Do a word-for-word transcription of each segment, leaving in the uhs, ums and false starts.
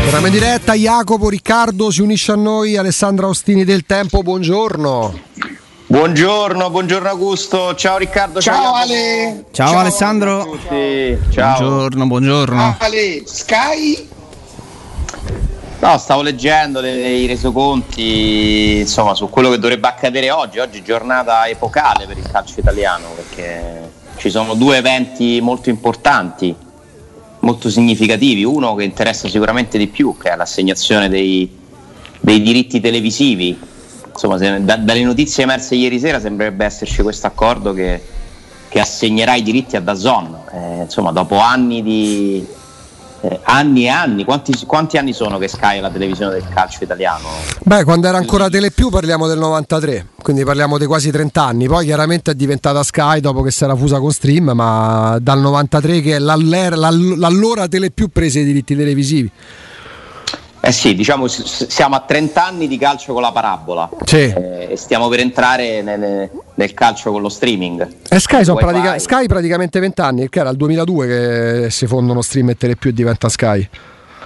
Torniamo in diretta, Jacopo, Riccardo si unisce a noi, Alessandra Ostini del Tempo, buongiorno. Buongiorno, buongiorno Augusto, ciao Riccardo. Ciao, ciao Ale. Ciao, ciao Alessandro. Ciao a tutti. Ciao. Buongiorno, buongiorno. Ciao Ale, Sky? No, stavo leggendo i resoconti, insomma, su quello che dovrebbe accadere oggi. Oggi giornata epocale per il calcio italiano, perché ci sono due eventi molto importanti, molto significativi. Uno che interessa sicuramente di più, che è l'assegnazione dei, dei diritti televisivi. Insomma, se, da, dalle notizie emerse ieri sera sembrerebbe esserci questo accordo che, che assegnerà i diritti a D A Z N. Eh, insomma, dopo anni di eh, anni e anni, quanti, quanti anni sono che Sky è la televisione del calcio italiano? Beh, quando era ancora Telepiù parliamo del novantatré, quindi parliamo di quasi trenta anni. Poi chiaramente è diventata Sky dopo che si era fusa con Stream, ma dal novantatré che è l'allora Telepiù prese i diritti televisivi. Eh sì, diciamo siamo a trenta anni di calcio con la parabola, sì. eh, e stiamo per entrare nel, nel calcio con lo streaming. E Sky, sono pratica- Sky praticamente venti anni, perché era il duemiladue che si fondono Stream e Telepiù e diventa Sky.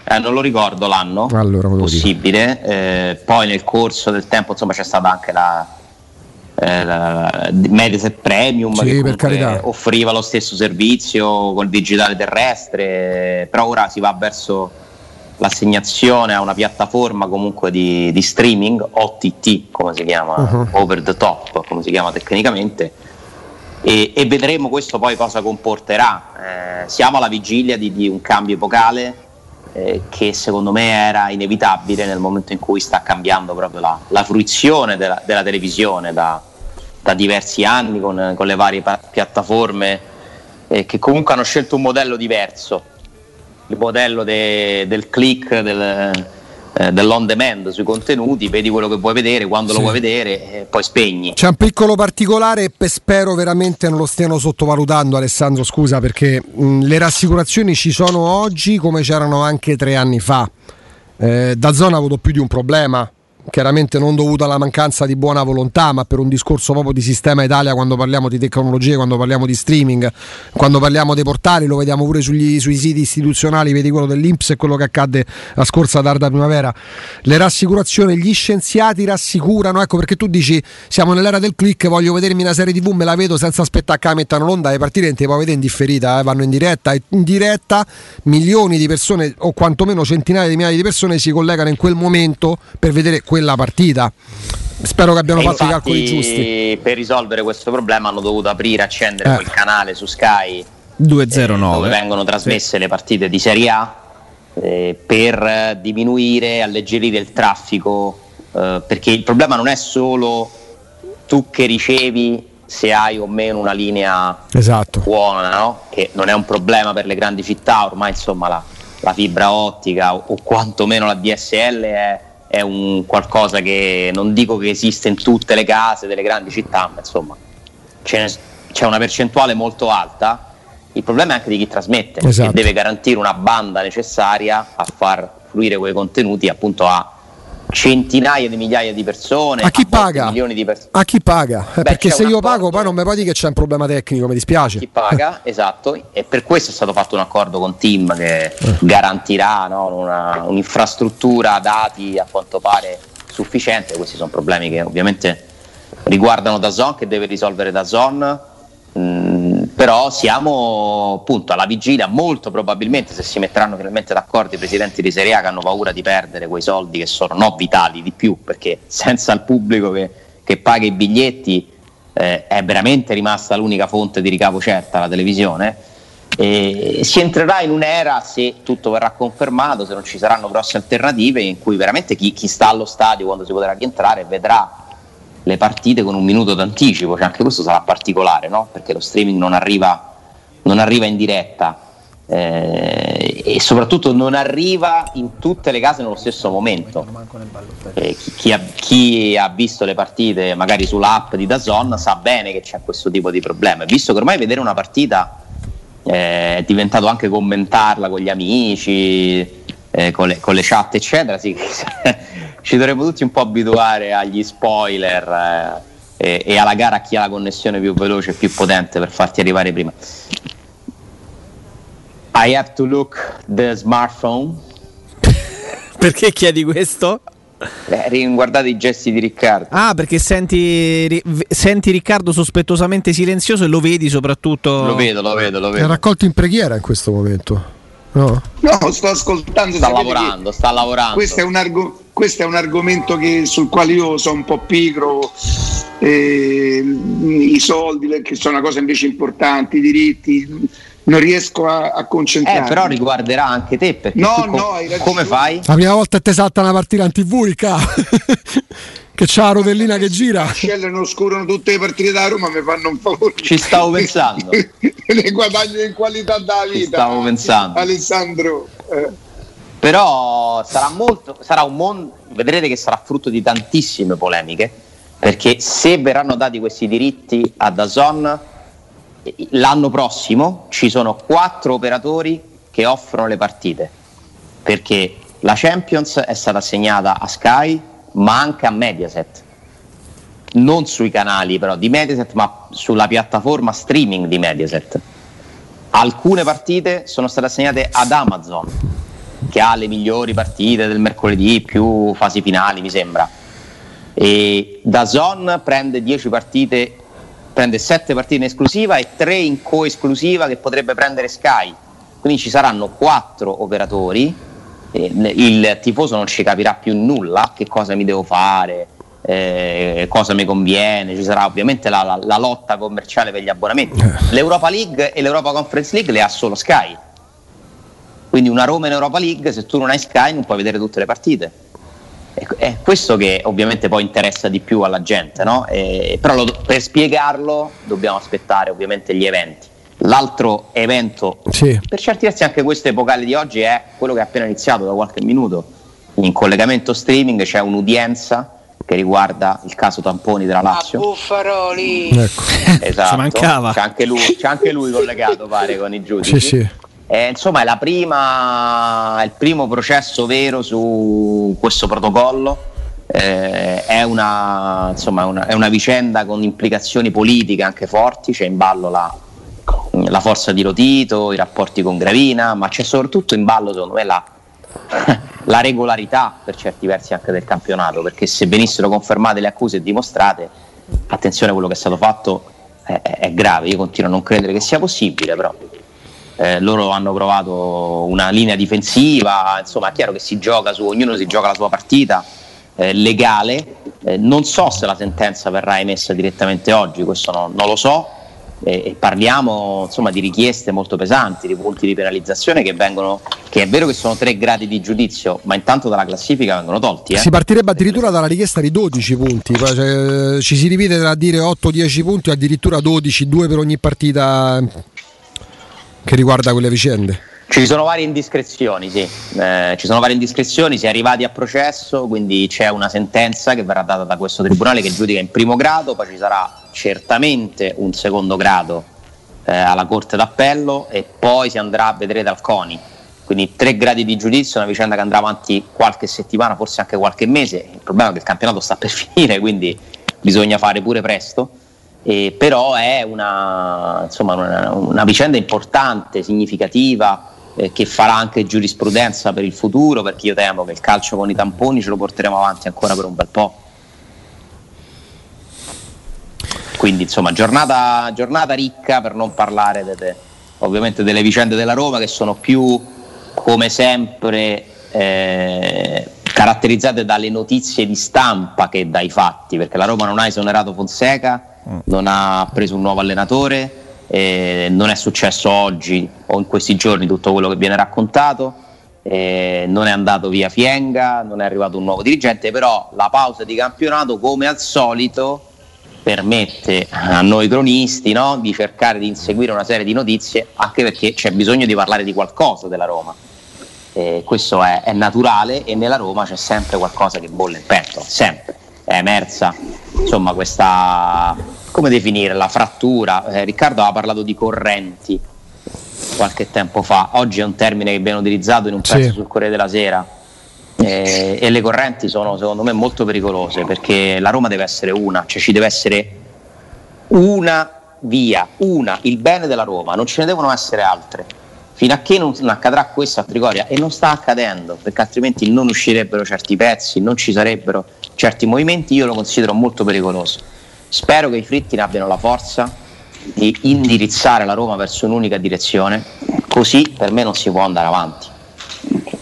Eh, non lo ricordo l'anno, allora, possibile, eh, poi nel corso del tempo insomma c'è stata anche la, eh, la Mediaset Premium, sì, che per carità offriva lo stesso servizio col digitale terrestre, però ora si va verso l'assegnazione a una piattaforma comunque di, di streaming, O T T come si chiama, uh-huh. over the top come si chiama tecnicamente, e, e vedremo questo poi cosa comporterà. Eh, siamo alla vigilia di, di un cambio epocale, eh, che secondo me era inevitabile nel momento in cui sta cambiando proprio la, la fruizione della, della televisione da, da diversi anni con, con le varie pa- piattaforme, eh, che comunque hanno scelto un modello diverso. Il modello de, del click, del, eh, dell'on demand sui contenuti, vedi quello che vuoi vedere, quando sì. lo vuoi vedere, e poi spegni. C'è un piccolo particolare e spero veramente non lo stiano sottovalutando, Alessandro, scusa, perché mh, le rassicurazioni ci sono oggi come c'erano anche tre anni fa. Eh, D A Z N ha avuto più di un problema, chiaramente non dovuto alla mancanza di buona volontà, ma per un discorso proprio di sistema Italia, quando parliamo di tecnologie, quando parliamo di streaming, quando parliamo dei portali, lo vediamo pure sugli, sui siti istituzionali, vedi quello dell'Inps e quello che accadde la scorsa tarda primavera. Le rassicurazioni, gli scienziati rassicurano, ecco perché tu dici siamo nell'era del click, voglio vedermi una serie T V, me la vedo senza aspettare che la mettano l'onda, e partire te puoi vedere in differita, eh, vanno in diretta, e in diretta milioni di persone o quantomeno centinaia di migliaia di persone si collegano in quel momento per vedere quella partita. Spero che abbiano e fatto i calcoli giusti. Per risolvere questo problema hanno dovuto aprire, accendere eh. quel canale su Sky duecentonove, eh, dove vengono trasmesse sì. le partite di Serie A, eh, per diminuire, alleggerire il traffico, eh, perché il problema non è solo tu che ricevi, se hai o meno una linea esatto. buona, no? Che non è un problema per le grandi città, ormai insomma la, la fibra ottica o, o quantomeno la D S L è è un qualcosa che non dico che esiste in tutte le case delle grandi città, ma insomma c'è, c'è una percentuale molto alta. Il problema è anche di chi trasmette, esatto. che deve garantire una banda necessaria a far fluire quei contenuti appunto a centinaia di migliaia di persone. A chi a paga? Milioni di pers- a chi paga? Beh, perché se io accordo... pago poi non mi puoi dire che c'è un problema tecnico, mi dispiace. A chi paga, esatto, e per questo è stato fatto un accordo con Tim che eh. garantirà, no, una, un'infrastruttura dati a quanto pare sufficiente. Questi sono problemi che ovviamente riguardano D A Z N, che deve risolvere D A Z N, mh, però siamo appunto alla vigilia, molto probabilmente, se si metteranno finalmente d'accordo i presidenti di Serie A, che hanno paura di perdere quei soldi che sono no vitali di più, perché senza il pubblico che, che paga i biglietti, eh, è veramente rimasta l'unica fonte di ricavo certa la televisione, e si entrerà in un'era, se tutto verrà confermato, se non ci saranno grosse alternative, in cui veramente chi, chi sta allo stadio, quando si potrà rientrare, vedrà le partite con un minuto d'anticipo, cioè anche questo sarà particolare, no? Perché lo streaming non arriva, non arriva in diretta, eh, e soprattutto non arriva in tutte le case nello stesso momento. Eh, chi, chi, ha, chi ha visto le partite magari sull'app di D A Z N sa bene che c'è questo tipo di problema, visto che ormai vedere una partita, eh, è diventato anche commentarla con gli amici, eh, con, le, con le chat eccetera, sì, ci dovremmo tutti un po' abituare agli spoiler, eh, e, e alla gara a chi ha la connessione più veloce e più potente per farti arrivare prima. I have to look the smartphone Perché chiedi questo? Beh, guardate i gesti di Riccardo. Ah, perché senti, senti Riccardo sospettosamente silenzioso e lo vedi soprattutto. Lo vedo, lo vedo, lo vedo. È raccolto in preghiera in questo momento. No, no, sto ascoltando. Sta lavorando, sta lavorando. Questo è un argomento. Questo è un argomento che, sul quale io sono un po' pigro, eh, i soldi che sono una cosa invece importante, i diritti, non riesco a, a concentrarmi. Eh, però riguarderà anche te, perché no, tu no, com- come fai? La prima volta te salta una partita in tivù, che c'ha la rodellina che gira. Le scelle non oscurano tutte le partite da Roma, mi fanno un favore. Ci stavo pensando. Le guadagno in qualità della vita. Ci stavo pensando. Alessandro... Eh. Però sarà molto, sarà un mondo, vedrete che sarà frutto di tantissime polemiche, perché se verranno dati questi diritti a D A Z N, l'anno prossimo ci sono quattro operatori che offrono le partite, perché la Champions è stata assegnata a Sky, ma anche a Mediaset, non sui canali però di Mediaset, ma sulla piattaforma streaming di Mediaset. Alcune partite sono state assegnate ad Amazon, che ha le migliori partite del mercoledì più fasi finali, mi sembra, e D A Z N prende dieci partite, prende sette partite in esclusiva e tre in coesclusiva che potrebbe prendere Sky, quindi ci saranno quattro operatori. Il tifoso non ci capirà più nulla, che cosa mi devo fare, eh, cosa mi conviene. Ci sarà ovviamente la, la, la lotta commerciale per gli abbonamenti. L'Europa League e l'Europa Conference League le ha solo Sky. Quindi una Roma in Europa League, se tu non hai Sky non puoi vedere tutte le partite. È questo che ovviamente poi interessa di più alla gente, no? E, però lo, per spiegarlo dobbiamo aspettare ovviamente gli eventi. L'altro evento, sì, per certi versi anche questo epocale di oggi, è quello che è appena iniziato da qualche minuto. In collegamento streaming c'è un'udienza che riguarda il caso tamponi della Lazio. Ah, Buffaroli! Ecco. Esatto. Ci mancava. C'è anche lui, c'è anche lui collegato pare con i giudici. Sì, sì. Eh, insomma è la prima, il primo processo vero su questo protocollo, eh, è, una, insomma, una, è una vicenda con implicazioni politiche anche forti, c'è in ballo la, la forza di Lotito, i rapporti con Gravina, ma c'è soprattutto in ballo secondo me la, la regolarità per certi versi anche del campionato, perché se venissero confermate le accuse e dimostrate, attenzione, quello che è stato fatto è, è grave, io continuo a non credere che sia possibile, però Eh, loro hanno provato una linea difensiva, insomma è chiaro che si gioca su, ognuno si gioca la sua partita eh, legale, eh, non so se la sentenza verrà emessa direttamente oggi, questo no, non lo so, eh, e parliamo insomma di richieste molto pesanti, di punti di penalizzazione che vengono, che è vero che sono tre gradi di giudizio, ma intanto dalla classifica vengono tolti. Eh. Si partirebbe addirittura dalla richiesta di dodici punti, cioè, ci si divide tra dire otto dieci punti, addirittura dodici, due per ogni partita che riguarda quelle vicende. Ci sono varie indiscrezioni, sì, eh, ci sono varie indiscrezioni, si è arrivati a processo, quindi c'è una sentenza che verrà data da questo tribunale che giudica in primo grado, poi ci sarà certamente un secondo grado eh, alla Corte d'Appello e poi si andrà a vedere dal CONI, quindi tre gradi di giudizio, una vicenda che andrà avanti qualche settimana, forse anche qualche mese. Il problema è che il campionato sta per finire, quindi bisogna fare pure presto. Eh, però è una, insomma, una, una vicenda importante, significativa, eh, che farà anche giurisprudenza per il futuro, perché io temo che il calcio con i tamponi ce lo porteremo avanti ancora per un bel po'. Quindi insomma giornata, giornata ricca, per non parlare de, de, ovviamente delle vicende della Roma, che sono più come sempre eh, caratterizzate dalle notizie di stampa che dai fatti, perché la Roma non ha esonerato Fonseca, non ha preso un nuovo allenatore, eh, non è successo oggi o in questi giorni tutto quello che viene raccontato, eh, non è andato via Fienga, non è arrivato un nuovo dirigente, però la pausa di campionato come al solito permette a noi cronisti, no, di cercare di inseguire una serie di notizie, anche perché c'è bisogno di parlare di qualcosa della Roma, eh, questo è, è naturale, e nella Roma c'è sempre qualcosa che bolle in pentola, sempre è emersa insomma questa, come definire, la frattura. eh, Riccardo aveva parlato di correnti qualche tempo fa, oggi è un termine che viene utilizzato in un pezzo, sì, sul Corriere della Sera, eh, e le correnti sono secondo me molto pericolose, perché la Roma deve essere una, cioè ci deve essere una via, una, il bene della Roma, non ce ne devono essere altre. Fino a che non accadrà questo a Trigoria, e non sta accadendo, perché altrimenti non uscirebbero certi pezzi, non ci sarebbero certi movimenti. Io lo considero molto pericoloso. Spero che i Frittini abbiano la forza di indirizzare la Roma verso un'unica direzione, così per me non si può andare avanti.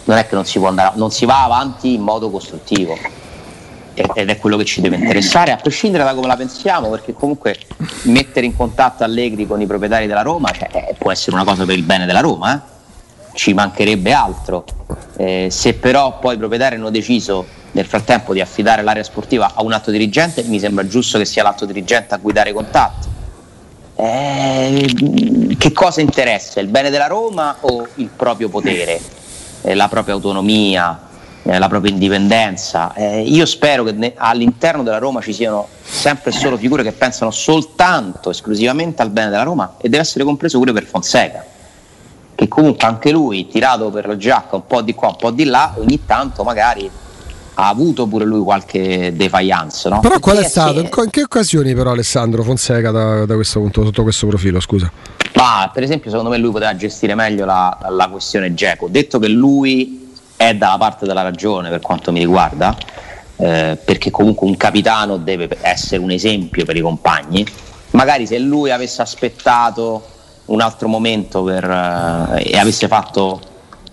Non è che non si può andare, non si va avanti in modo costruttivo, ed è quello che ci deve interessare, a prescindere da come la pensiamo, perché comunque mettere in contatto Allegri con i proprietari della Roma, cioè, può essere una cosa per il bene della Roma, eh? Ci mancherebbe altro, eh, se però poi i proprietari hanno deciso nel frattempo di affidare l'area sportiva a un alto dirigente, mi sembra giusto che sia l'alto dirigente a guidare i contatti. Eh, che cosa interessa? Il bene della Roma o il proprio potere, eh, la propria autonomia, la propria indipendenza? Eh, io spero che ne, all'interno della Roma ci siano sempre e solo figure che pensano soltanto, esclusivamente al bene della Roma, e deve essere compreso pure per Fonseca, che comunque anche lui, tirato per la giacca un po' di qua, un po' di là, ogni tanto magari ha avuto pure lui qualche defiance, no? Però qual è stato? Che... in che occasioni però Alessandro Fonseca da, da questo punto, sotto questo profilo, scusa? Ma per esempio secondo me lui poteva gestire meglio la, la questione Dzeko, detto che lui è dalla parte della ragione per quanto mi riguarda, eh, perché comunque un capitano deve essere un esempio per i compagni. Magari se lui avesse aspettato un altro momento per, eh, e avesse fatto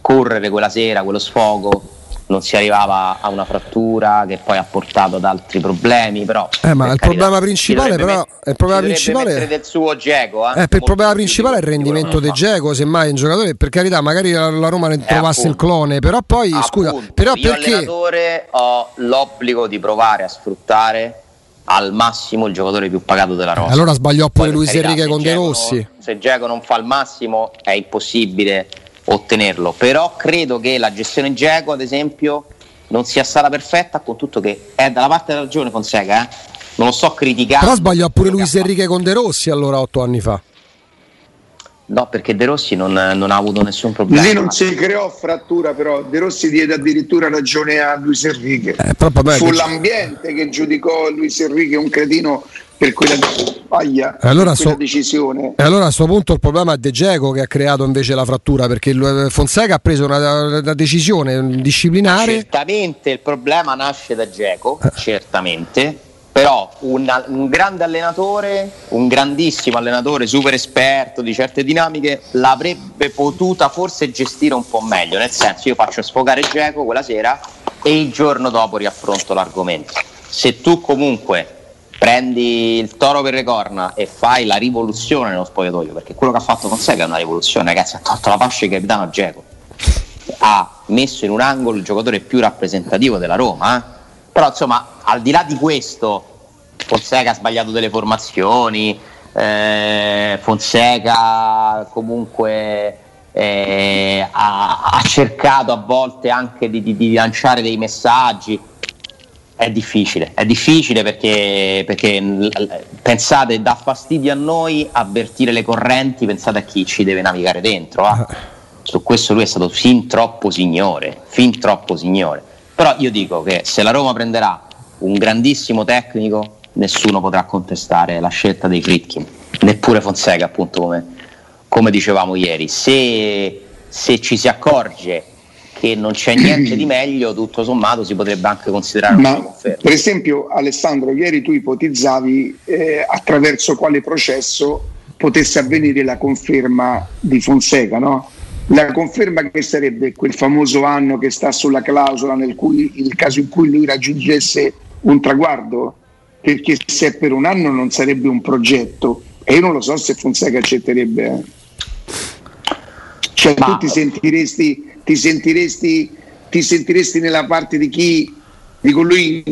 correre quella sera quello sfogo, non si arrivava a una frattura che poi ha portato ad altri problemi. Però eh, ma il problema principale però met- il problema principale del suo Dzeko, eh? Eh, per il problema principale è il rendimento di Dzeko, semmai un giocatore, per carità, magari la, la Roma ne trovasse eh, il clone, però poi appunto, scusa, però io perché allenatore ho l'obbligo di provare a sfruttare al massimo il giocatore più pagato della Roma. Allora sbagliò poi, poi Luis Enrique con De Rossi. Se Dzeko non fa il massimo è impossibile ottenerlo, però credo che la gestione Dzeko ad esempio non sia stata perfetta, con tutto che è dalla parte della ragione Fonseca, eh? Non lo sto criticando. Però sbagliò pure Luis Enrique con De Rossi allora otto anni fa. No, perché De Rossi non, non ha avuto nessun problema. Lì non si creò frattura, però De Rossi diede addirittura ragione a Luis Enrique. Eh, Fu l'ambiente che giudicò Luis Enrique un cretino per quella, sbaglia, allora per quella so, decisione. E allora a questo punto il problema è De Dzeko, che ha creato invece la frattura, perché il Fonseca ha preso una, una decisione disciplinare. Certamente il problema nasce da Dzeko, eh. certamente. Però un, un grande allenatore, un grandissimo allenatore, super esperto di certe dinamiche, l'avrebbe potuta forse gestire un po' meglio, nel senso, io faccio sfogare Dzeko quella sera e il giorno dopo riaffronto l'argomento. Se tu comunque prendi il toro per le corna e fai la rivoluzione nello spogliatoio, perché quello che ha fatto Fonseca è una rivoluzione, ragazzi, ha tolto la fascia di capitano a Dzeko, ha messo in un angolo il giocatore più rappresentativo della Roma, eh? Però insomma, al di là di questo, Fonseca ha sbagliato delle formazioni, eh, Fonseca comunque eh, ha, ha cercato a volte anche di, di, di lanciare dei messaggi. È difficile, è difficile perché, perché pensate, dà fastidio a noi avvertire le correnti, pensate a chi ci deve navigare dentro. Eh? Su questo lui è stato fin troppo signore, fin troppo signore. Però io dico che se la Roma prenderà un grandissimo tecnico, nessuno potrà contestare la scelta dei Friedkin, neppure Fonseca, appunto, come, come dicevamo ieri. Se, se ci si accorge che non c'è niente di meglio, tutto sommato si potrebbe anche considerare una conferma. Per esempio, Alessandro, ieri tu ipotizzavi eh, attraverso quale processo potesse avvenire la conferma di Fonseca, no? La conferma che sarebbe quel famoso anno che sta sulla clausola, nel cui, il caso in cui lui raggiungesse un traguardo, perché se per un anno non sarebbe un progetto, e io non lo so se Fonseca accetterebbe, cioè Ma... tu ti sentiresti ti sentiresti ti sentiresti nella parte di chi di colui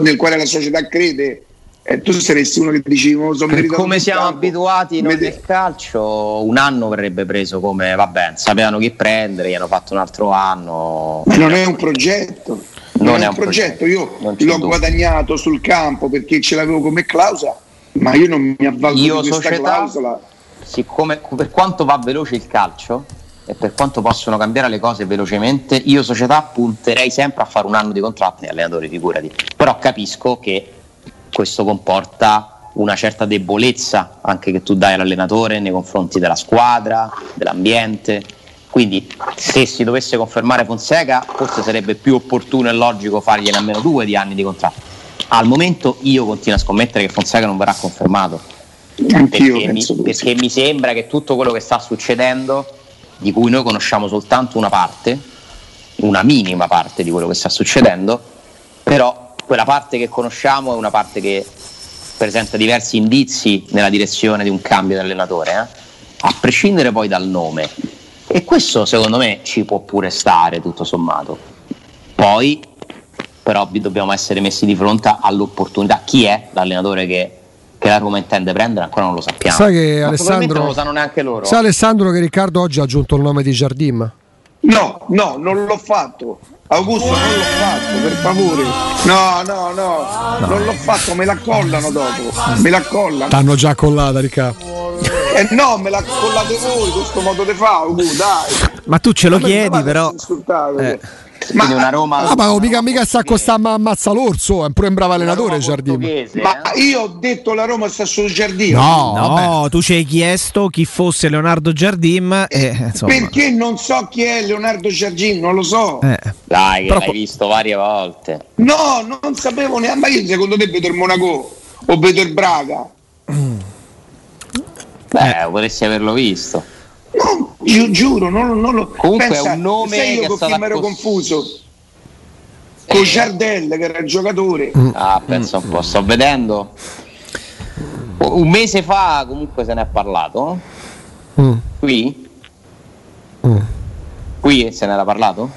nel quale la società crede. Eh, tu saresti uno che dici oh, come siamo campo. abituati noi nel calcio, un anno verrebbe preso come va bene, sapevano chi prendere, gli hanno fatto un altro anno. Ma non è un progetto, non, non è, è un progetto, progetto. Io l'ho tutto. guadagnato sul campo perché ce l'avevo come clausola, ma io non mi avvalgo io di questa società, clausola. Siccome per quanto va veloce il calcio e per quanto possono cambiare le cose velocemente, io società punterei sempre a fare un anno di contratto agli allenatori, figurati. Però capisco che questo comporta una certa debolezza anche che tu dai all'allenatore nei confronti della squadra, dell'ambiente. Quindi se si dovesse confermare Fonseca, forse sarebbe più opportuno e logico fargliene almeno due di anni di contratto. Al momento io continuo a scommettere che Fonseca non verrà confermato, perché mi, perché mi sembra che tutto quello che sta succedendo, di cui noi conosciamo soltanto una parte, una minima parte di quello che sta succedendo, però quella parte che conosciamo è una parte che presenta diversi indizi nella direzione di un cambio di allenatore, eh? a prescindere poi dal nome, e questo secondo me ci può pure stare tutto sommato. Poi però dobbiamo essere messi di fronte all'opportunità. Chi è l'allenatore che che la Roma intende prendere ancora non lo sappiamo. Sai che ma Alessandro, non lo sanno neanche loro. Sai Alessandro che Riccardo oggi ha aggiunto il nome di Jardim? No, no, non l'ho fatto. Augusto, non l'ho fatto, per favore. No, no, no, no. Non l'ho fatto, me la collano dopo. Me la collano. T'hanno già collata, Riccardo. Eh no, me la collate voi, questo modo di fa, Augusto, dai. Ma tu ce lo ma chiedi, però. Eh. Ma una Roma. Ah, ma mica, mica sta costa a ammazza l'orso, è pure un bravo allenatore Jardim. Eh? Ma io ho detto la Roma sta sul Jardim. No, no, no, tu ci hai chiesto chi fosse Leonardo Jardim. Eh, perché non so chi è Leonardo Jardim, non lo so. Eh. Dai, che però l'hai visto varie volte. No, non sapevo neanche. Ma io secondo te vedo il Monaco o vedo il Braga? Mm. Beh, eh. vorresti averlo visto. No, gi- giuro, non, non lo comunque pensa, è un nome che io che mi ero cos- confuso eh. con Jardel che era il giocatore. Mm. Ah, pensa un po', sto vedendo. Un mese fa comunque se ne è parlato. Mm. Qui? Mm. Qui se ne era parlato?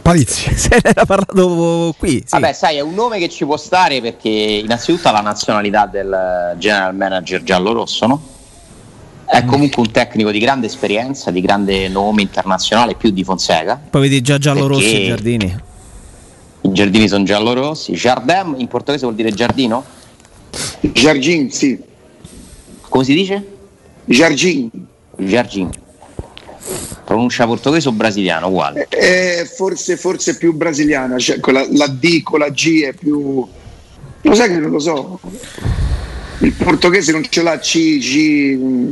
Palizzi. Se ne era parlato qui. Sì. Vabbè, sai, è un nome che ci può stare perché innanzitutto ha la nazionalità del general manager giallorosso, no? È comunque un tecnico di grande esperienza, di grande nome internazionale, più di Fonseca. Poi vedi già giallorossi i giardini. I giardini sono giallorossi. Jardim in portoghese vuol dire giardino? Jardim, sì. Come si dice? Jardim. Jardim. Pronuncia portoghese o brasiliano uguale? Eh, forse, forse più brasiliana, cioè con la, la D con la G è più. Lo sai che non lo so. Il portoghese non ce l'ha C, G.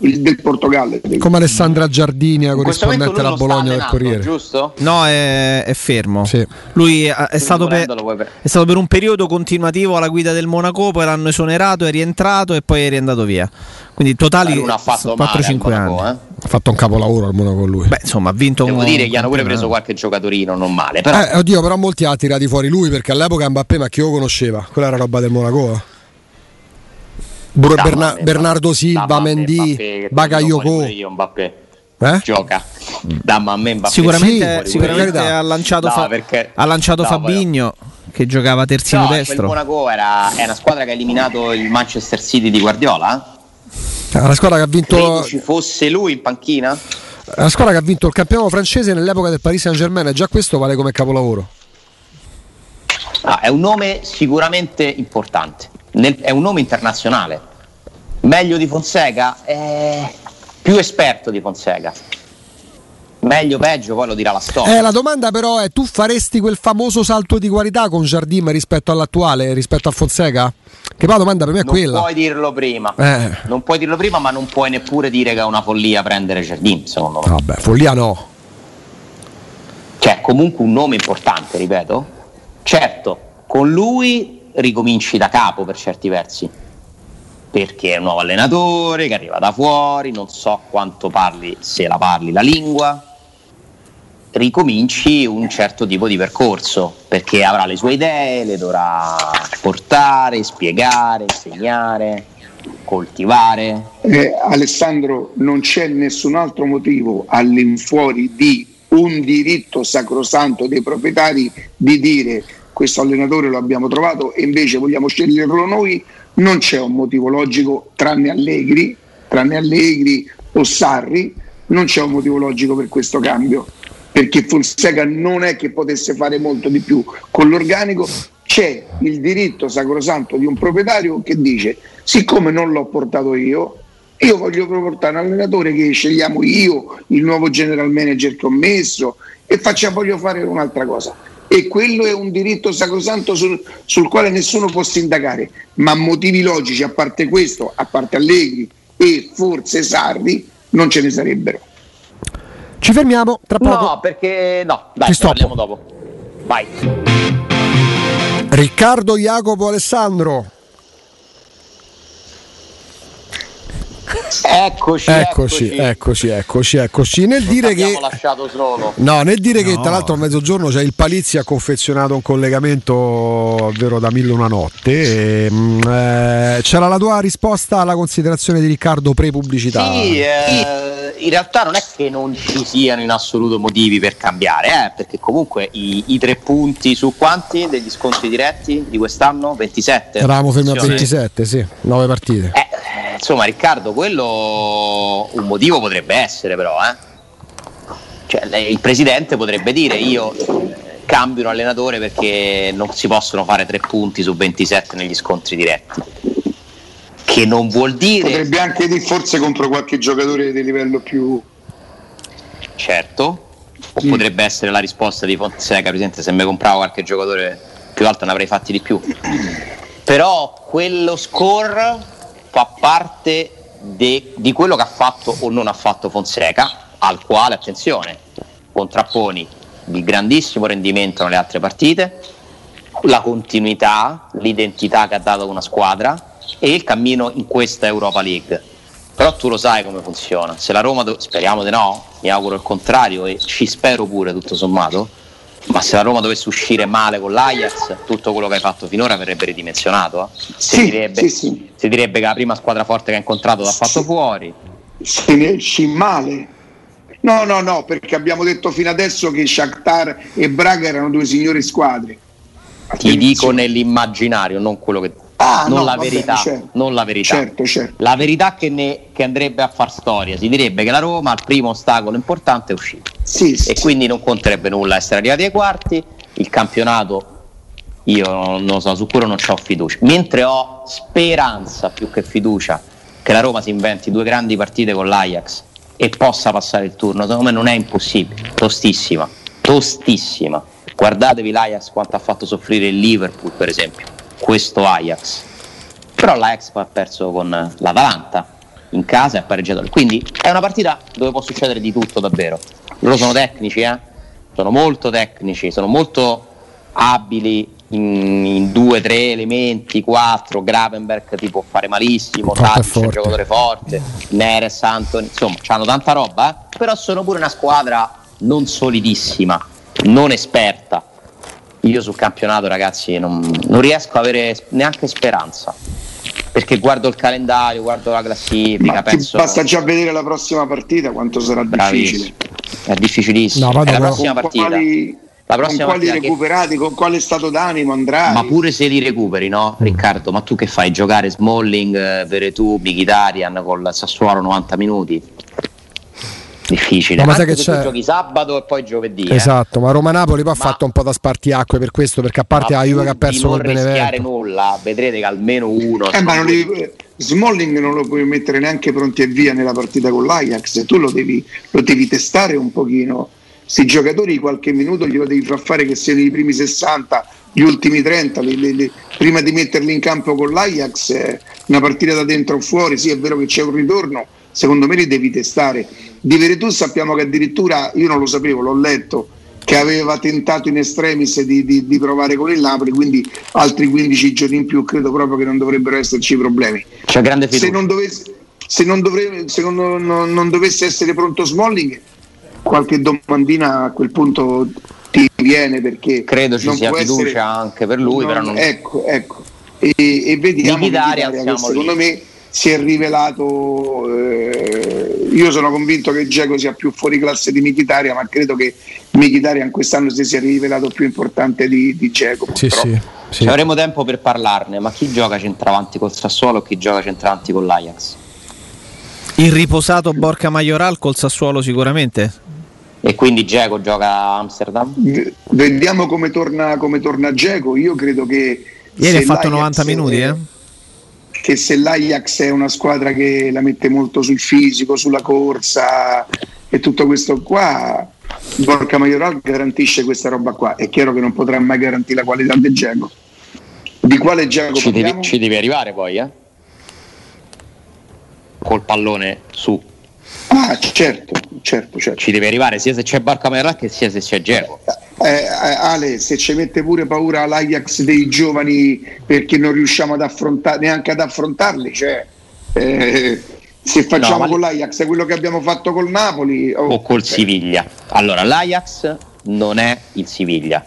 Il del Portogallo, come Alessandra Giardini, corrispondente alla Bologna del Corriere, giusto? No, è, è fermo. Sì. Lui è, è, stato per, è stato per un periodo continuativo alla guida del Monaco, poi l'hanno esonerato, è rientrato e poi è riendato via. Quindi totali quattro cinque anni. Monaco, eh? Ha fatto un capolavoro al Monaco lui. Beh, insomma, ha vinto. Devo un, dire che hanno pure preso qualche giocatorino non male. Però. Eh, oddio, però molti ha tirati fuori lui perché all'epoca Mbappé, ma chi lo conosceva? Quella era roba del Monaco. Berna- Berna- Bernardo Silva, Mendy, Bakayoko. Eh? Gioca. Damma a me Mbappé. Sicuramente, sì, sicuramente ha lanciato, no, fa- perché... ha lanciato no, Fabinho no. che giocava terzino no, destro. Il Monaco era è una squadra che ha eliminato il Manchester City di Guardiola. È una squadra che ha vinto. Credi ci fosse lui in panchina? È una squadra che ha vinto il campionato francese nell'epoca del Paris Saint-Germain. E già questo vale come capolavoro. Ah, è un nome sicuramente importante. Nel, è un nome internazionale, meglio di Fonseca, eh, più esperto di Fonseca, meglio peggio poi lo dirà la storia. Eh, la domanda però è: tu faresti quel famoso salto di qualità con Jardim rispetto all'attuale, rispetto a Fonseca? Che poi la domanda per me è non quella. Non puoi dirlo prima, eh. non puoi dirlo prima, ma non puoi neppure dire che è una follia prendere Jardim, secondo me. Vabbè, follia no. Cioè, comunque un nome importante, ripeto. Certo, con lui ricominci da capo per certi versi, perché è un nuovo allenatore che arriva da fuori, non so quanto parli, se la parli la lingua, ricominci un certo tipo di percorso perché avrà le sue idee, le dovrà portare, spiegare, insegnare, coltivare. eh, Alessandro, non c'è nessun altro motivo all'infuori di un diritto sacrosanto dei proprietari di dire questo allenatore lo abbiamo trovato e invece vogliamo sceglierlo noi. Non c'è un motivo logico, tranne Allegri, tranne Allegri o Sarri, non c'è un motivo logico per questo cambio, perché Fonseca non è che potesse fare molto di più con l'organico. C'è il diritto sacrosanto di un proprietario che dice: siccome non l'ho portato io, io voglio portare un allenatore che scegliamo io, il nuovo general manager che ho messo, e facciamo, voglio fare un'altra cosa. e quello è un diritto sacrosanto sul, sul quale nessuno può sindacare, ma motivi logici a parte questo, a parte Allegri e forse Sarri, non ce ne sarebbero. Ci fermiamo tra poco. No, perché no, dai, ci parliamo dopo. Vai. Riccardo, Jacopo, Alessandro. Eccoci, eccoci, eccoci, eccoci, eccoci. Nel dire che lasciato solo. No, nel dire no. che tra l'altro a mezzogiorno c'è il Palizzi, ha confezionato un collegamento vero da mille una notte. E, eh, c'era la tua risposta alla considerazione di Riccardo pre-pubblicità. Sì, eh, in realtà non è che non ci siano in assoluto motivi per cambiare, eh, perché comunque i, i tre punti su quanti degli scontri diretti di quest'anno? ventisette. Eravamo fermi a ventisette, sì, nove partite. Eh, Insomma, Riccardo, quello un motivo potrebbe essere, però eh? Cioè, il presidente potrebbe dire: io cambio un allenatore perché non si possono fare tre punti su ventisette negli scontri diretti, che non vuol dire, potrebbe anche dire forse contro qualche giocatore di livello più, certo, o mm. potrebbe essere la risposta di Fonseca, presidente, se mi compravo qualche giocatore più alto ne avrei fatti di più. Però quello score fa parte de, di quello che ha fatto o non ha fatto Fonseca, al quale, attenzione, contrapponi il grandissimo rendimento nelle altre partite, la continuità, l'identità che ha dato una squadra e il cammino in questa Europa League. Però tu lo sai come funziona, se la Roma, do- speriamo di no, mi auguro il contrario e ci spero pure tutto sommato, ma se la Roma dovesse uscire male con l'Ajax, tutto quello che hai fatto finora verrebbe ridimensionato, eh? si, sì, direbbe, sì, sì. si direbbe che la prima squadra forte che ha incontrato l'ha fatto sì. fuori. Se ne esci male, no no no, perché abbiamo detto fino adesso che Shakhtar e Braga erano due signori squadre. Ti dico nell'immaginario, non quello che ah, non, no, la vabbè, verità, certo, non la verità certo, certo. La verità che, ne, che andrebbe a far storia, si direbbe che la Roma al primo ostacolo importante è uscita, sì, e sì. quindi non conterebbe nulla essere arrivati ai quarti. Il campionato io non lo so, sicuro non c'ho fiducia, mentre ho speranza più che fiducia che la Roma si inventi due grandi partite con l'Ajax e possa passare il turno. Secondo me non è impossibile, tostissima tostissima guardatevi l'Ajax quanto ha fatto soffrire il Liverpool, per esempio, questo Ajax. Però l'Ajax ha perso con l'Atalanta in casa e ha pareggiato, quindi è una partita dove può succedere di tutto davvero. Loro sono tecnici, eh? sono molto tecnici, sono molto abili in, in due, tre elementi, quattro. Gravenberg ti può fare malissimo, Tadic è un giocatore forte, Neres, Antony, insomma hanno tanta roba, eh? Però sono pure una squadra non solidissima, non esperta. Io sul campionato, ragazzi, non, non riesco a avere neanche speranza, perché guardo il calendario, guardo la classifica. Ma penso... basta già vedere la prossima partita quanto sarà. Bravissimo. Difficile. È difficilissimo. No, è la prossima con partita. Quali, la prossima con quali partita recuperati, che... con quale stato d'animo andrai? Ma pure se li recuperi, no, Riccardo? Ma tu che fai? Giocare Smalling, Veretù, Mkhitaryan con il Sassuolo novanta minuti? Difficile. Ma sai che c'è? Tu giochi sabato e poi giovedì. Esatto, eh? Ma Roma-Napoli poi ha fatto un po' da spartiacque per questo, perché a parte la Juve che ha perso col Benevento. Non rischiare nulla, vedrete che almeno uno. Eh, ma non li... Smalling non lo puoi mettere neanche pronti e via nella partita con l'Ajax, tu lo devi, lo devi testare un pochino. Se i giocatori qualche minuto glielo devi far fare, che siano i primi sessanta, gli ultimi trenta, li, li, li, prima di metterli in campo con l'Ajax, eh, una partita da dentro o fuori, sì è vero che c'è un ritorno. Secondo me li devi testare. Di Veretù sappiamo che addirittura, io non lo sapevo, l'ho letto, che aveva tentato in extremis di, di, di provare con il Napoli, quindi altri quindici giorni in più credo proprio che non dovrebbero esserci problemi. C'è grande fiducia. Se non dovesse, se non dovrebbe, se non, non, non dovesse essere pronto Smalling, qualche domandina a quel punto ti viene, perché credo ci sia fiducia essere, anche per lui. Non, però non... Ecco, ecco. E, e vediamo Mkhitaryan, che secondo lì. me si è rivelato, eh, io sono convinto che Dzeko sia più fuori classe di Mkhitaryan, ma credo che Mkhitaryan quest'anno si sia rivelato più importante di, di Dzeko. Sì, sì, sì. Avremo tempo per parlarne, ma chi gioca centravanti col Sassuolo o chi gioca centravanti con l'Ajax? Il riposato Borja Mayoral col Sassuolo sicuramente. E quindi Dzeko gioca a Amsterdam? V- vediamo come torna, come torna Dzeko. Io credo che ieri ha fatto novanta minuti, eh? Che se l'Ajax è una squadra che la mette molto sul fisico, sulla corsa e tutto questo qua, Borja Mayoral garantisce questa roba qua, è chiaro che non potrà mai garantire la qualità del Dzeko. Di quale Dzeko ci devi, ci devi arrivare poi, eh? Col pallone su. Ah certo, certo, certo. Ci deve arrivare sia se c'è Borja Mayoral che sia se c'è Dzeko. Eh, eh, Ale, se ci mette pure paura l'Ajax dei giovani perché non riusciamo ad affrontare neanche ad affrontarli, cioè eh, se facciamo no, ma... con l'Ajax è quello che abbiamo fatto col Napoli oh. o col Siviglia. Allora l'Ajax non è il Siviglia,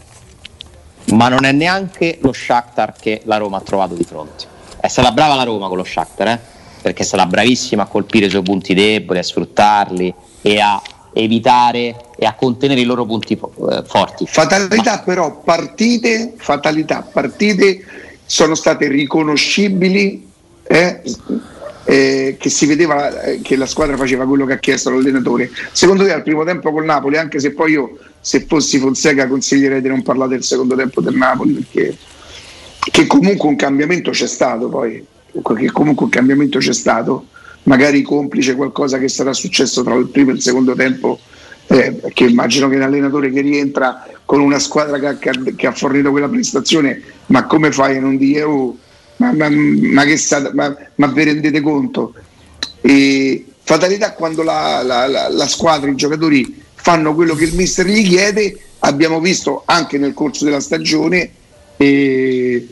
ma non è neanche lo Shakhtar che la Roma ha trovato di fronte. È stata brava la Roma con lo Shakhtar, eh? Perché è stata bravissima a colpire i suoi punti deboli, a sfruttarli e a evitare e a contenere i loro punti eh, forti. Fatalità ma... però partite, fatalità, partite sono state riconoscibili eh, eh, che si vedeva eh, che la squadra faceva quello che ha chiesto l'allenatore. Secondo te al primo tempo col Napoli, anche se poi io se fossi Fonseca consiglierei di non parlare del secondo tempo del Napoli, perché che comunque un cambiamento c'è stato poi, che comunque un cambiamento c'è stato, magari complice qualcosa che sarà successo tra il primo e il secondo tempo, eh, che immagino che un allenatore che rientra con una squadra che ha, che ha fornito quella prestazione, ma come fai a non dire oh, ma, ma, ma, che sta, ma, ma vi rendete conto? E fatalità quando la, la, la, la squadra, i giocatori fanno quello che il mister gli chiede, abbiamo visto anche nel corso della stagione eh,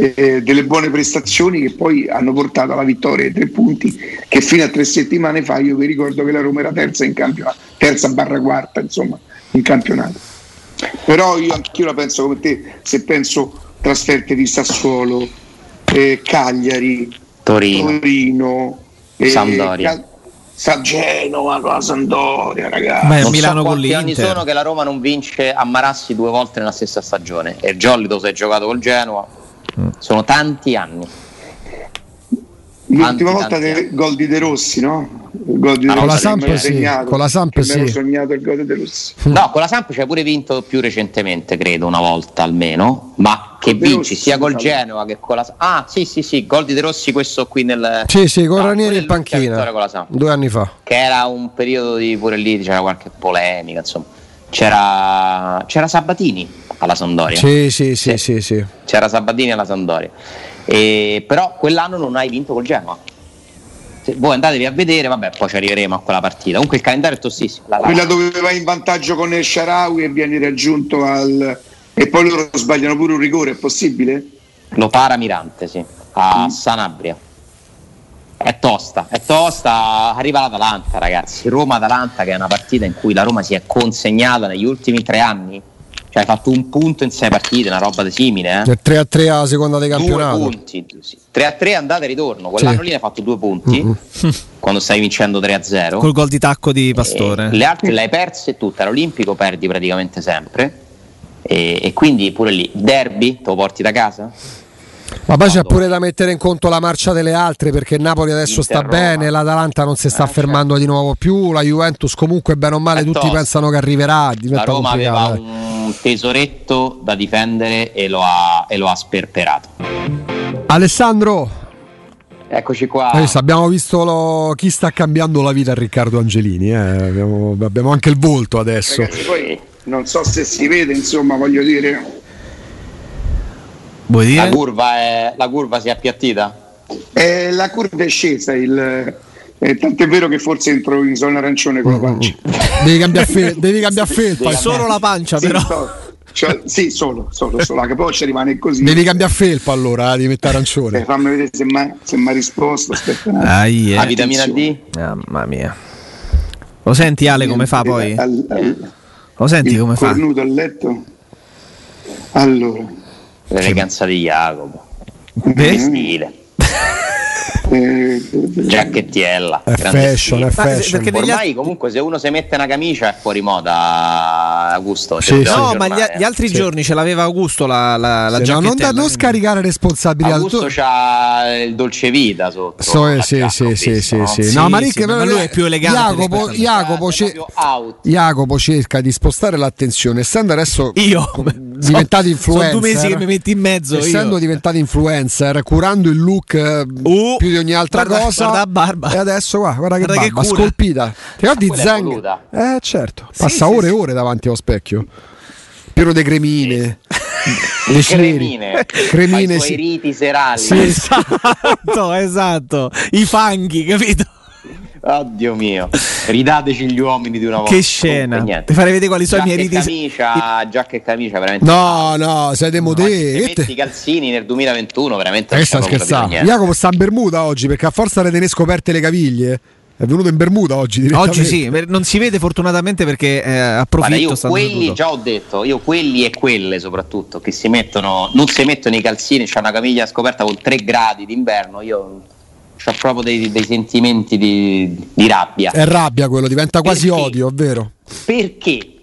Eh, delle buone prestazioni che poi hanno portato alla vittoria ai tre punti, che fino a tre settimane fa io vi ricordo che la Roma era terza in campionato, terza barra quarta insomma in campionato. Però io anch'io la penso come te, se penso trasferte di Sassuolo, eh, Cagliari, Torino, Torino eh, Sampdoria, Cal- Sa- Genova, la Sampdoria, ragazzi. Ma non Milano so quanti con anni sono che la Roma non vince a Marassi due volte nella stessa stagione, e Giolito si è giocato col Genoa. Sono tanti anni. L'ultima tanti, volta tanti del anni. Gol di De Rossi, no? Il gol di De Rossi, con la Samp sì. Segnato, con la Samp sì. Sognato il gol di De Rossi. No, con la Samp ci ha pure vinto più recentemente, credo, una volta almeno, ma che De vinci Rossi, sia col Genoa che con la Samp. Ah, sì, sì, sì, gol di De Rossi questo qui nel Sì, sì, con no, Ranieri in panchina. Con la Samp, due anni fa. Che era un periodo di pure lì c'era qualche polemica, insomma. C'era, c'era Sabatini alla Sampdoria. Sì, sì, sì, sì, sì. C'era Sabatini alla Sampdoria. E, però quell'anno non hai vinto col Genoa. Se voi andatevi a vedere, vabbè, poi ci arriveremo a quella partita. Comunque il calendario è tossissimo. La, la... Quella dove vai in vantaggio con il Sharawi e viene raggiunto al. E poi loro sbagliano pure un rigore, è possibile? Lo para Mirante, sì. A mm. Sanabria. È tosta, è tosta, arriva l'Atalanta ragazzi, Roma-Atalanta che è una partita in cui la Roma si è consegnata negli ultimi tre anni, cioè ha fatto un punto in sei partite, una roba di simile eh. tre a tre alla seconda dei campionati. Due punti, tre a tre andata e ritorno, quell'anno sì. Lì ne ha fatto due punti mm-hmm. quando stai vincendo tre a zero. Col gol di tacco di Pastore. E le altre le hai perse tutte, all'Olimpico perdi praticamente sempre e, e quindi pure lì, derby, te lo porti da casa? Ma poi c'è pure da mettere in conto la marcia delle altre, perché il Napoli adesso Inter, sta bene, Roma. L'Atalanta non si sta eh, fermando certo. Di nuovo più, la Juventus comunque bene o male è tutti tosta. Pensano che arriverà. La Roma aveva un tesoretto da difendere e lo ha, e lo ha sperperato. Alessandro, eccoci qua. Adesso abbiamo visto lo... chi sta cambiando la vita a Riccardo Angelini, eh? abbiamo, abbiamo anche il volto adesso. Ragazzi, poi non so se si vede, insomma voglio dire... La curva, è, la curva si è appiattita? Eh, la curva è scesa, il, eh, tant'è vero che forse entro in zona arancione con la pancia. Devi cambiare felpa, devi cambiare felpa. Solo la pancia sì, però. So, cioè, sì, solo, solo, solo, la capoccia rimane così. Devi cambiare felpa allora, devi mettere arancione. Eh, fammi vedere se mi ha risposto, aspetta. Ah, yeah. La vitamina D? Ah, mamma mia. Lo senti Ale come fa poi? Al, al, Lo senti come fa? Cornuto al letto? Allora... L'eleganza di Jacopo, il stile, giacchettiella, è fashion, è fashion. Perché ormai comunque se uno si mette una camicia è fuori moda. Augusto sì, sì. No, ma gli, gli altri sì. giorni ce l'aveva Augusto la, la, la giacchettella. Non, da, non scaricare responsabilità. Augusto tu... c'ha il dolce vita sotto. So, sì, sì, sì, sì, no? Sì, sì. No, ma Ricche, sì, ma lui è più elegante. Jacopo, Jacopo, ce... Jacopo cerca di spostare l'attenzione. Stando adesso io. Con... diventati influencer. Sono due mesi che mi metti in mezzo. Essendo io. diventati influencer, curando il look uh, più di ogni altra guarda, cosa. Guarda barba. E adesso qua, guarda, guarda che, che barba cura. Scolpita. Ti ricordi Zeng? Eh certo, sì, passa sì, ore e sì. ore davanti allo specchio. Pieno di cremine. Sì. Le cremine, cremine, i sì. riti serali. Sì, esatto, esatto. I fanghi, capito? Oddio mio, ridateci gli uomini di una volta. Che scena! Ti farei vedere quali sono i miei riti. Camicia, giacca e camicia, veramente. No, no, sei dei modelli. Se metti i calzini nel duemilaventuno, veramente. E sta scherzando. Jacopo sta in bermuda oggi perché a forza di tenere scoperte le caviglie. È venuto in bermuda oggi. Oggi sì, non si vede fortunatamente perché eh, approfitto. Guarda, io quelli tutto. già ho detto, io quelli e quelle soprattutto che si mettono, non si mettono i calzini, c'è una caviglia scoperta con tre gradi d'inverno, io ho proprio dei, dei sentimenti di, di rabbia. È rabbia quello, diventa quasi perché? odio, è vero. Perché?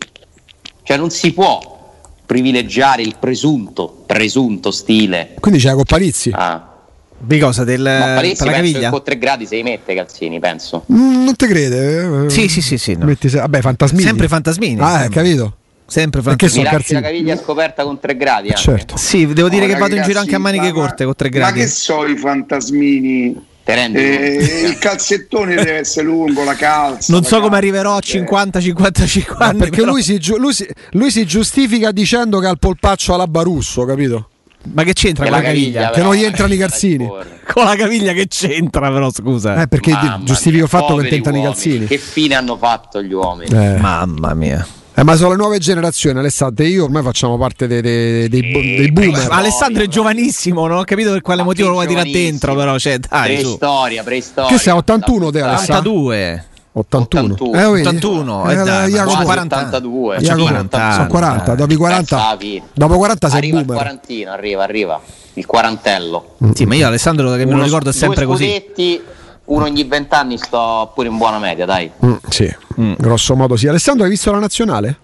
Cioè non si può privilegiare il presunto, presunto stile. Quindi c'è la Copparizzi. Ah. Di cosa? Del, no, per la caviglia? Con tre gradi se li mette calzini, penso. Mm, non te crede? Sì, sì, sì, sì no. metti se... Vabbè, fantasmini. Sempre fantasmini. Ah, sempre. capito? Sempre fantasmini. Perché sono la caviglia scoperta con tre gradi anche. Certo. Sì, devo dire oh, che vado in giro anche a maniche ma, corte con tre gradi. Ma che so i fantasmini? Eh, il calzettone deve essere lungo, la calza. Non la so calza, come arriverò a cinquanta cinquantacinque. Perché però... lui, si giu- lui, si, lui si giustifica dicendo che ha il polpaccio alla Barusso, capito? Ma che c'entra che con la caviglia? caviglia che non gli entrano i calzini. Con la caviglia che c'entra, però scusa. Eh, perché giustifico il fatto che tentano i calzini. Che fine hanno fatto gli uomini? Eh. Mamma mia. Eh, ma sono le nuove generazioni, Alessandro e io ormai facciamo parte dei, dei, dei, eh, dei boomer. Alessandro è giovanissimo, non ho capito per quale ma motivo lo vuoi tirare dentro, però cioè, dai, preistoria, preistoria. Che sei ottantuno te, Alessandro? ottantadue ottantuno. ottantuno, eh, ottantuno. Eh, dai, eh, quasi quaranta, ottantadue. Cioè, quaranta, sono quaranta, eh. dopo i quaranta. Dopo quaranta sei arriva boomer. Il quarantino, arriva, arriva il quarantello. Mm. Sì, ma io Alessandro che uno, me lo ricordo è sempre due scudetti, così. Uno ogni vent'anni sto pure in buona media, dai. Mm, sì. Mm. Grosso modo sì. Alessandro, hai visto la nazionale?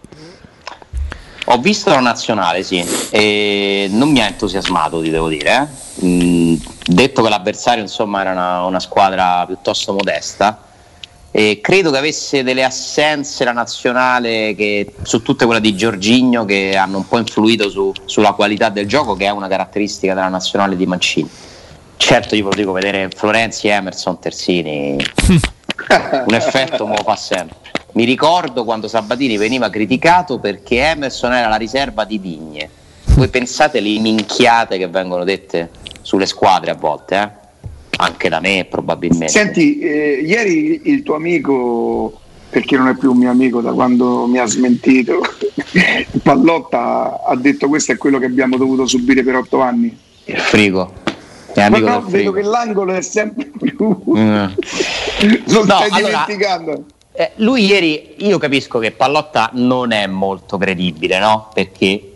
Ho visto la nazionale, sì, e non mi ha entusiasmato, ti devo dire. Eh. Mm, detto che l'avversario, insomma, era una, una squadra piuttosto modesta. Eh, credo che avesse delle assenze la nazionale, che, su tutte quella di Jorginho, che hanno un po' influito su, sulla qualità del gioco, che è una caratteristica della nazionale di Mancini. Certo, io ve lo dico, vedere Florenzi, Emerson, Terzini un effetto me lo fa sempre. Mi ricordo quando Sabatini veniva criticato perché Emerson era la riserva di Digne. Voi pensate le minchiate che vengono dette sulle squadre a volte, eh? Anche da me probabilmente. Senti, eh, ieri il tuo amico, perché non è più un mio amico da quando mi ha smentito, Pallotta ha detto questo è quello che abbiamo dovuto subire per otto anni. Il frigo. È amico. Ma no, del frigo. Vedo che l'angolo è sempre più... Mm. Lo no, stai allora, dimenticando. Eh, lui ieri, io capisco che Pallotta non è molto credibile, no? Perché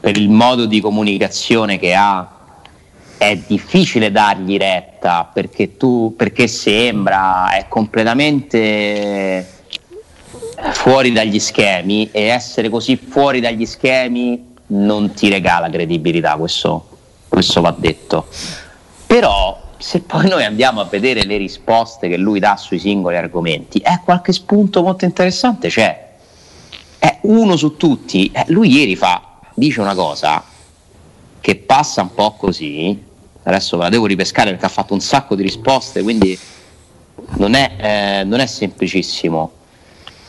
per il modo di comunicazione che ha... è difficile dargli retta perché tu perché sembra è completamente fuori dagli schemi, e essere così fuori dagli schemi non ti regala credibilità, questo, questo va detto. Però se poi noi andiamo a vedere le risposte che lui dà sui singoli argomenti, è eh, qualche spunto molto interessante c'è, cioè, è uno su tutti. Eh, lui ieri fa dice una cosa che passa un po' così. Adesso ve la devo ripescare perché ha fatto un sacco di risposte, quindi non è, eh, non è semplicissimo.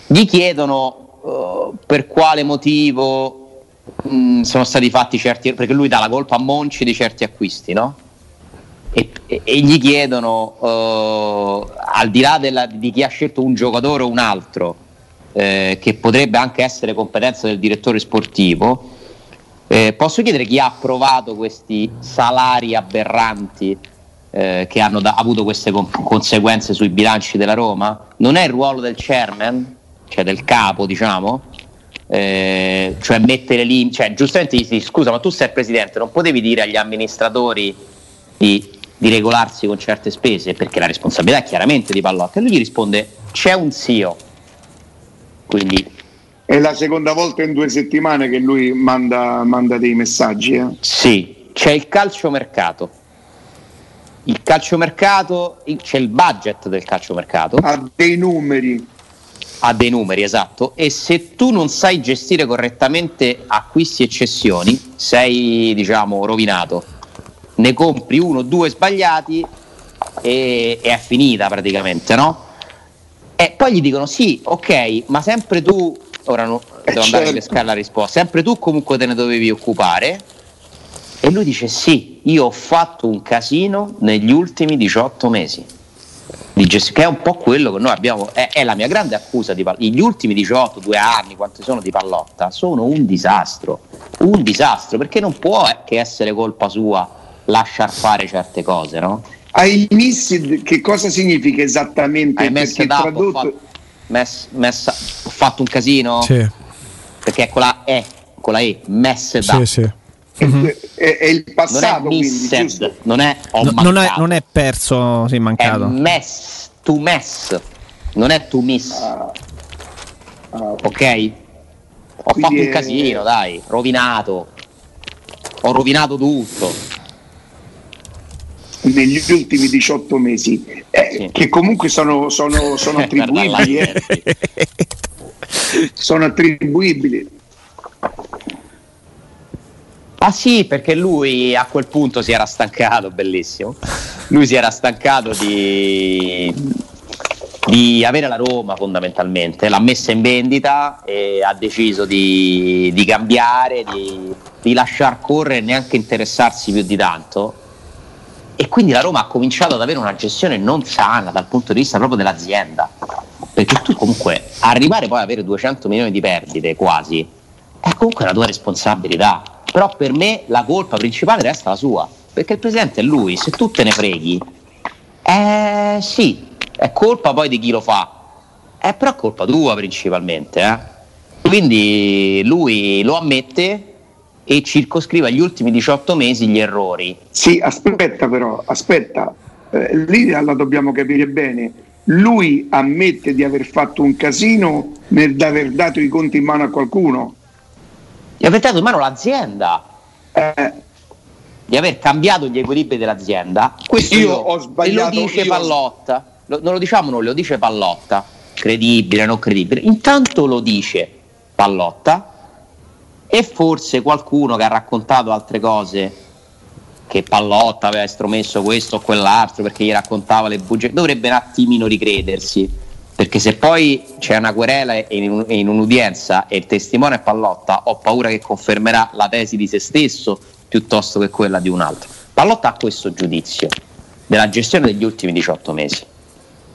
Gli chiedono uh, per quale motivo mh, sono stati fatti certi, perché lui dà la colpa a Monchi di certi acquisti, no? E, e, e gli chiedono uh, al di là della, di chi ha scelto un giocatore o un altro, eh, che potrebbe anche essere competenza del direttore sportivo. Eh, posso chiedere chi ha approvato questi salari aberranti eh, che hanno da- avuto queste con- conseguenze sui bilanci della Roma? Non è il ruolo del chairman, cioè del capo, diciamo, eh, cioè mettere lì, cioè giustamente gli dici, scusa, ma tu sei il presidente, non potevi dire agli amministratori di, di regolarsi con certe spese, perché la responsabilità è chiaramente di Pallotta. E lui gli risponde, c'è un C E O, quindi... È la seconda volta in due settimane che lui manda, manda dei messaggi. Eh? Sì, c'è il calciomercato. Il calciomercato, c'è il budget del calciomercato. Ha dei numeri. ha dei numeri, esatto, e se tu non sai gestire correttamente acquisti e cessioni sei, diciamo, rovinato. Ne compri uno o due sbagliati e, e è finita praticamente, no? E poi gli dicono sì, ok, ma sempre tu, ora no, devo andare a pescare la risposta, sempre tu comunque te ne dovevi occupare. E lui dice sì, io ho fatto un casino negli ultimi diciotto mesi. Dice, che è un po' quello che noi abbiamo, è, è la mia grande accusa di pallotta. Gli ultimi diciotto, due anni, quanti sono di pallotta, sono un disastro, un disastro, perché non può che essere colpa sua lasciar fare certe cose, no? Ai missi, che cosa significa esattamente? Hai messo tradotto... ho, fatto, mess, messa, ho fatto un casino? Sì. Perché è con la E, con la E, mess da. Sì, sì. Mm-hmm. È, è il passato, non è missed, quindi, non, è, ho no, non, è, non è perso, sì, mancato. È mess, to mess, non è to miss. Ah, ah, ok? Ho fatto è... un casino, dai, rovinato. Ho rovinato tutto. Negli ultimi diciotto mesi, eh, sì. Che comunque sono, sono, sono attribuibili. eh. Sono attribuibili. Ah sì, perché lui a quel punto si era stancato, bellissimo, lui si era stancato di, di avere la Roma fondamentalmente, l'ha messa in vendita e ha deciso di, di cambiare, di, di lasciar correre e neanche interessarsi più di tanto, e quindi la Roma ha cominciato ad avere una gestione non sana dal punto di vista proprio dell'azienda, perché tu comunque arrivare poi ad avere duecento milioni di perdite quasi è comunque la tua responsabilità. Però per me la colpa principale resta la sua, perché il presidente è lui, se tu te ne freghi, eh sì, è colpa poi di chi lo fa, è però colpa tua principalmente, eh. Quindi lui lo ammette e circoscrive agli ultimi diciotto mesi gli errori. Sì, aspetta però, aspetta, eh, lì la dobbiamo capire bene, lui ammette di aver fatto un casino nel aver dato i conti in mano a qualcuno? Di aver dato in mano l'azienda, eh. Di aver cambiato gli equilibri dell'azienda. Questo io ho sbagliato. E lo dice io... Pallotta, lo, non lo diciamo noi, lo dice Pallotta. Credibile, non credibile. Intanto lo dice Pallotta, e forse qualcuno che ha raccontato altre cose, che Pallotta aveva estromesso questo o quell'altro perché gli raccontava le bugie, dovrebbe un attimino ricredersi, perché se poi c'è una querela e in, un, in un'udienza e il testimone è Pallotta, ho paura che confermerà la tesi di se stesso piuttosto che quella di un altro. Pallotta ha questo giudizio della gestione degli ultimi diciotto mesi,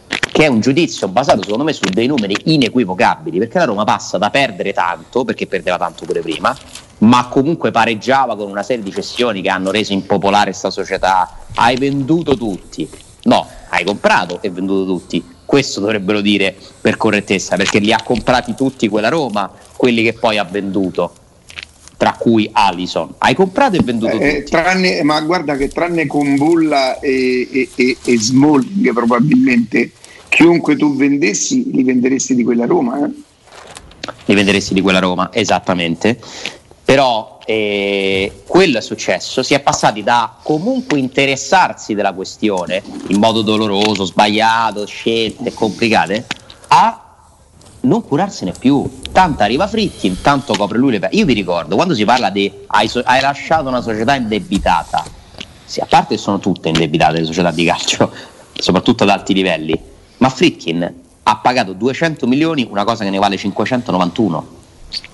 che è un giudizio basato secondo me su dei numeri inequivocabili, perché la Roma passa da perdere tanto, perché perdeva tanto pure prima, ma comunque pareggiava con una serie di cessioni che hanno reso impopolare questa società. Hai venduto tutti? No, hai comprato e venduto tutti. Questo dovrebbero dire per correttezza, perché li ha comprati tutti quella Roma, quelli che poi ha venduto, tra cui Alisson. Hai comprato e venduto eh, tutti. Tranne, ma guarda che tranne Kumbulla e, e, e, e Smalling probabilmente chiunque tu vendessi li venderesti di quella Roma. Eh? Li venderesti di quella Roma, esattamente. Però eh, quello è successo, si è passati da comunque interessarsi della questione in modo doloroso, sbagliato, scelte complicate, a non curarsene più. Tanto arriva Fritti, intanto copre lui le perdite. Io vi ricordo, quando si parla di hai, so- hai lasciato una società indebitata, sì, a parte che sono tutte indebitate le società di calcio, soprattutto ad alti livelli, ma Fritkin ha pagato duecento milioni, una cosa che ne vale cinquecentonovantuno,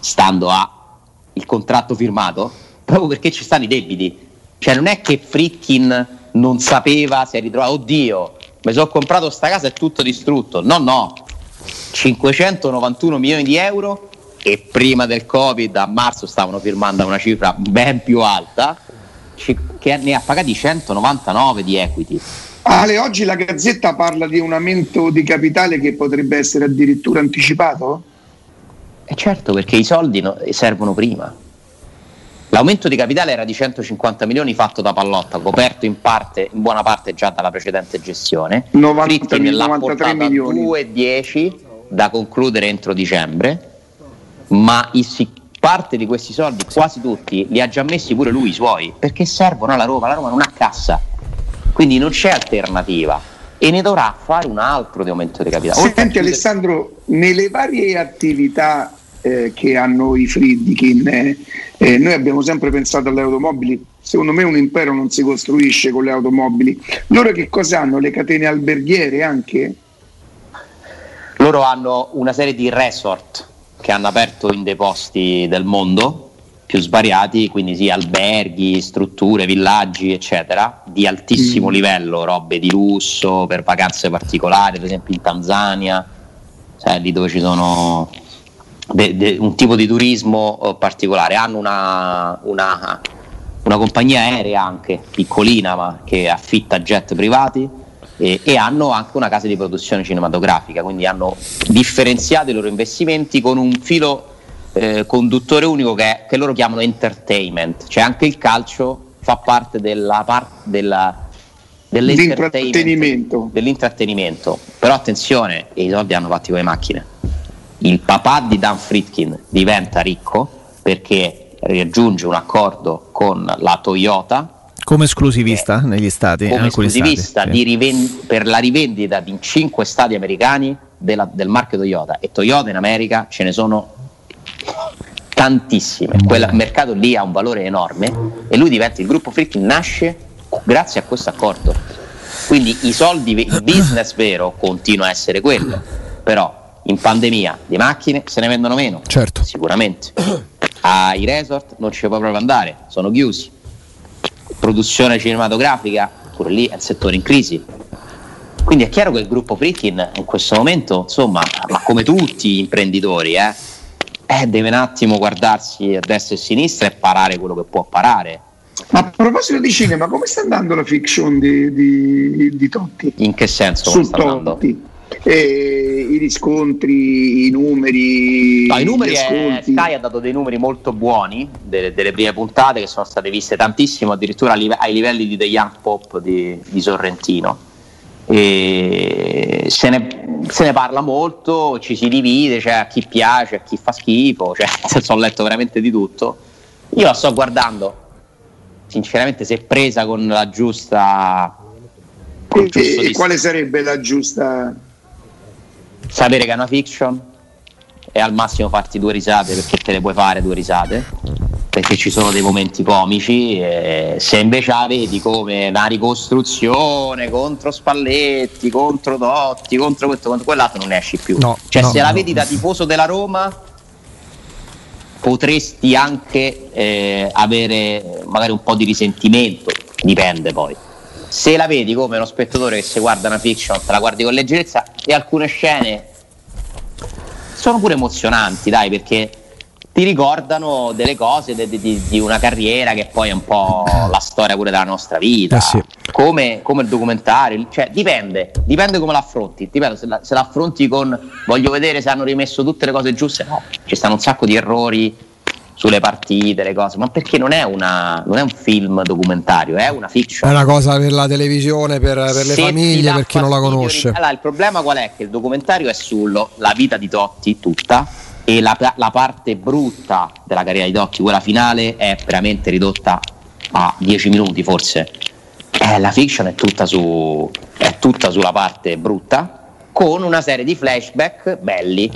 stando a il contratto firmato, proprio perché ci stanno i debiti. Cioè non è che Fritkin non sapeva, si è ritrovato, oddio, mi sono comprato sta casa e tutto distrutto. No, no, cinquecentonovantuno milioni di euro, e prima del Covid a marzo stavano firmando una cifra ben più alta, che ne ha pagati centonovantanove di equity. Ale, oggi la Gazzetta parla di un aumento di capitale che potrebbe essere addirittura anticipato? Eh certo, perché i soldi no, servono prima. L'aumento di capitale era di centocinquanta milioni fatto da Pallotta, coperto in parte, in buona parte già dalla precedente gestione. novanta, novantatré milioni. due virgola dieci da concludere entro dicembre, ma i, parte di questi soldi, quasi tutti, li ha già messi pure lui i suoi, perché servono alla Roma, la Roma non ha cassa, quindi non c'è alternativa. e ne dovrà fare un altro di aumento di capitale. Senti Alessandro, nelle varie attività eh, che hanno i Friedkin, eh, eh, noi abbiamo sempre pensato alle automobili. Secondo me un impero non si costruisce con le automobili. Loro che cosa hanno? Le catene alberghiere anche? Loro hanno una serie di resort che hanno aperto in dei posti del mondo più svariati, quindi sì, alberghi, strutture, villaggi eccetera, di altissimo mm. livello, robe di lusso per vacanze particolari, per esempio in Tanzania, cioè lì dove ci sono de, de, un tipo di turismo particolare. Hanno una, una, una compagnia aerea anche piccolina ma che affitta jet privati e, e hanno anche una casa di produzione cinematografica, quindi hanno differenziato i loro investimenti con un filo Eh, conduttore unico che, che loro chiamano entertainment, cioè anche il calcio fa parte della parte della, dell'intrattenimento. dell'intrattenimento. Però attenzione, i soldi hanno fatti con le macchine. Il papà di Dan Friedkin diventa ricco perché raggiunge un accordo con la Toyota come esclusivista che, negli stati, come esclusivista stati, di rivend- per la rivendita di cinque stati americani della, del marchio Toyota, e Toyota in America ce ne sono tantissime. Quel mercato lì ha un valore enorme e lui diventa, il gruppo Friedkin nasce grazie a questo accordo. Quindi i soldi, il business vero continua a essere quello, però in pandemia di macchine se ne vendono meno, certo, sicuramente. Ai resort non ci può proprio andare, sono chiusi. Produzione cinematografica pure lì è il settore in crisi. Quindi è chiaro che il gruppo Friedkin in questo momento, insomma, ma come tutti gli imprenditori, eh Eh, deve un attimo guardarsi a destra e a sinistra e parare quello che può parare. Ma a proposito di cinema, come sta andando la fiction di, di, di Totti? In che senso? Su sta Totti eh, i riscontri, i numeri, no, i numeri è, Sky ha dato dei numeri molto buoni delle, delle prime puntate che sono state viste tantissimo, addirittura ai livelli di The Young Pop di, di Sorrentino. E se, ne, se ne parla molto, ci si divide, cioè a chi piace, a chi fa schifo, cioè ho letto veramente di tutto. Io la sto guardando sinceramente, se presa con la giusta con e, e quale sarebbe la giusta? Sapere che è una fiction e al massimo farti due risate, perché te le puoi fare due risate, perché ci sono dei momenti comici. Eh, se invece la vedi come una ricostruzione contro Spalletti, contro Totti, contro questo, contro quell'altro, non ne esci più. No, cioè no, se no, la vedi no. da tifoso della Roma potresti anche eh, avere magari un po' di risentimento, dipende poi. Se la vedi come uno spettatore che se guarda una fiction te la guardi con leggerezza, e alcune scene sono pure emozionanti, dai, perché ti ricordano delle cose di, di, di una carriera che poi è un po' la storia pure della nostra vita, eh sì. come, come il documentario, cioè dipende, dipende come l'affronti. Dipende se, la, se l'affronti con voglio vedere se hanno rimesso tutte le cose giuste, no, ci stanno un sacco di errori sulle partite, le cose, ma perché non è una non è un film documentario, è una fiction, è una cosa per la televisione, per, per le famiglie, per chi non la conosce. Allora, il problema qual è? Che il documentario è sulla vita di Totti tutta, e la, la parte brutta della carriera di Totti, quella finale, è veramente ridotta a dieci minuti forse. Eh, la fiction è tutta su è tutta sulla parte brutta, con una serie di flashback belli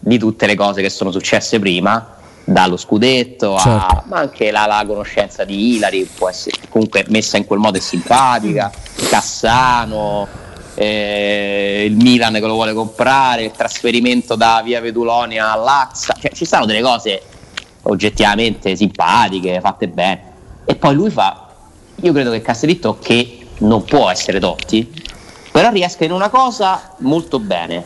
di tutte le cose che sono successe prima, dallo scudetto a, certo. ma anche la, la conoscenza di Ilari, può essere comunque messa in quel modo, è simpatica. Cassano, Eh, il Milan che lo vuole comprare, il trasferimento da via Vetulonia all'Axa, cioè, ci stanno delle cose oggettivamente simpatiche, fatte bene. E poi lui fa, io credo che Castellitto, che non può essere Totti, però riesca in una cosa molto bene,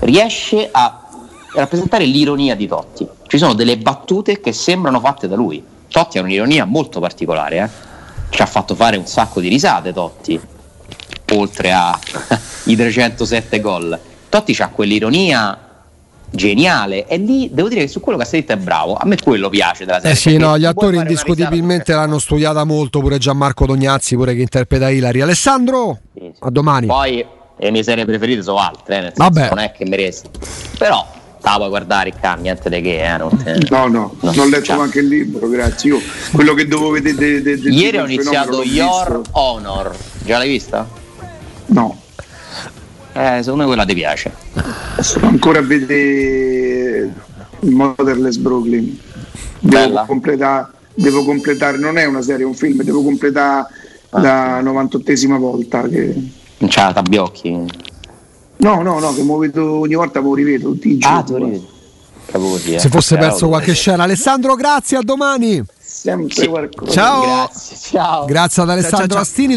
riesce a rappresentare l'ironia di Totti. Ci sono delle battute che sembrano fatte da lui. Totti ha un'ironia molto particolare, eh? Ci ha fatto fare un sacco di risate Totti, oltre ai trecentosette gol. Totti c'ha quell'ironia geniale, e lì devo dire che su quello Castellitto è bravo. A me quello piace della serie. Eh sì, no, gli attori indiscutibilmente l'hanno studiata molto, pure Gianmarco Tognazzi, pure che interpreta Ilari. Alessandro, sì, sì. a domani. Poi le mie serie preferite sono altre, eh, nel senso, vabbè, non è che mi resta, però stavo a guardare il cam, niente di che, eh, non te... no no, non ho letto manco il libro, grazie. Io quello che dovevo vedere de, de, de, ieri ho iniziato Your Honor, già l'hai vista? No, eh, secondo me quella ti piace. Sono ancora a vedere il Motherless Brooklyn. Devo completare, devo completare, non è una serie, è un film, devo completare ah. la novantottesima volta che... Non c'ha Tabiocchi? No, no, no, che mi vedo ogni volta, lo rivedo tutti i giorni. Ah, eh. Se fosse perso qualche scena. Alessandro, grazie, a domani. Sempre qualcosa. Ciao. Grazie, ciao. Grazie ad Alessandro Ostini.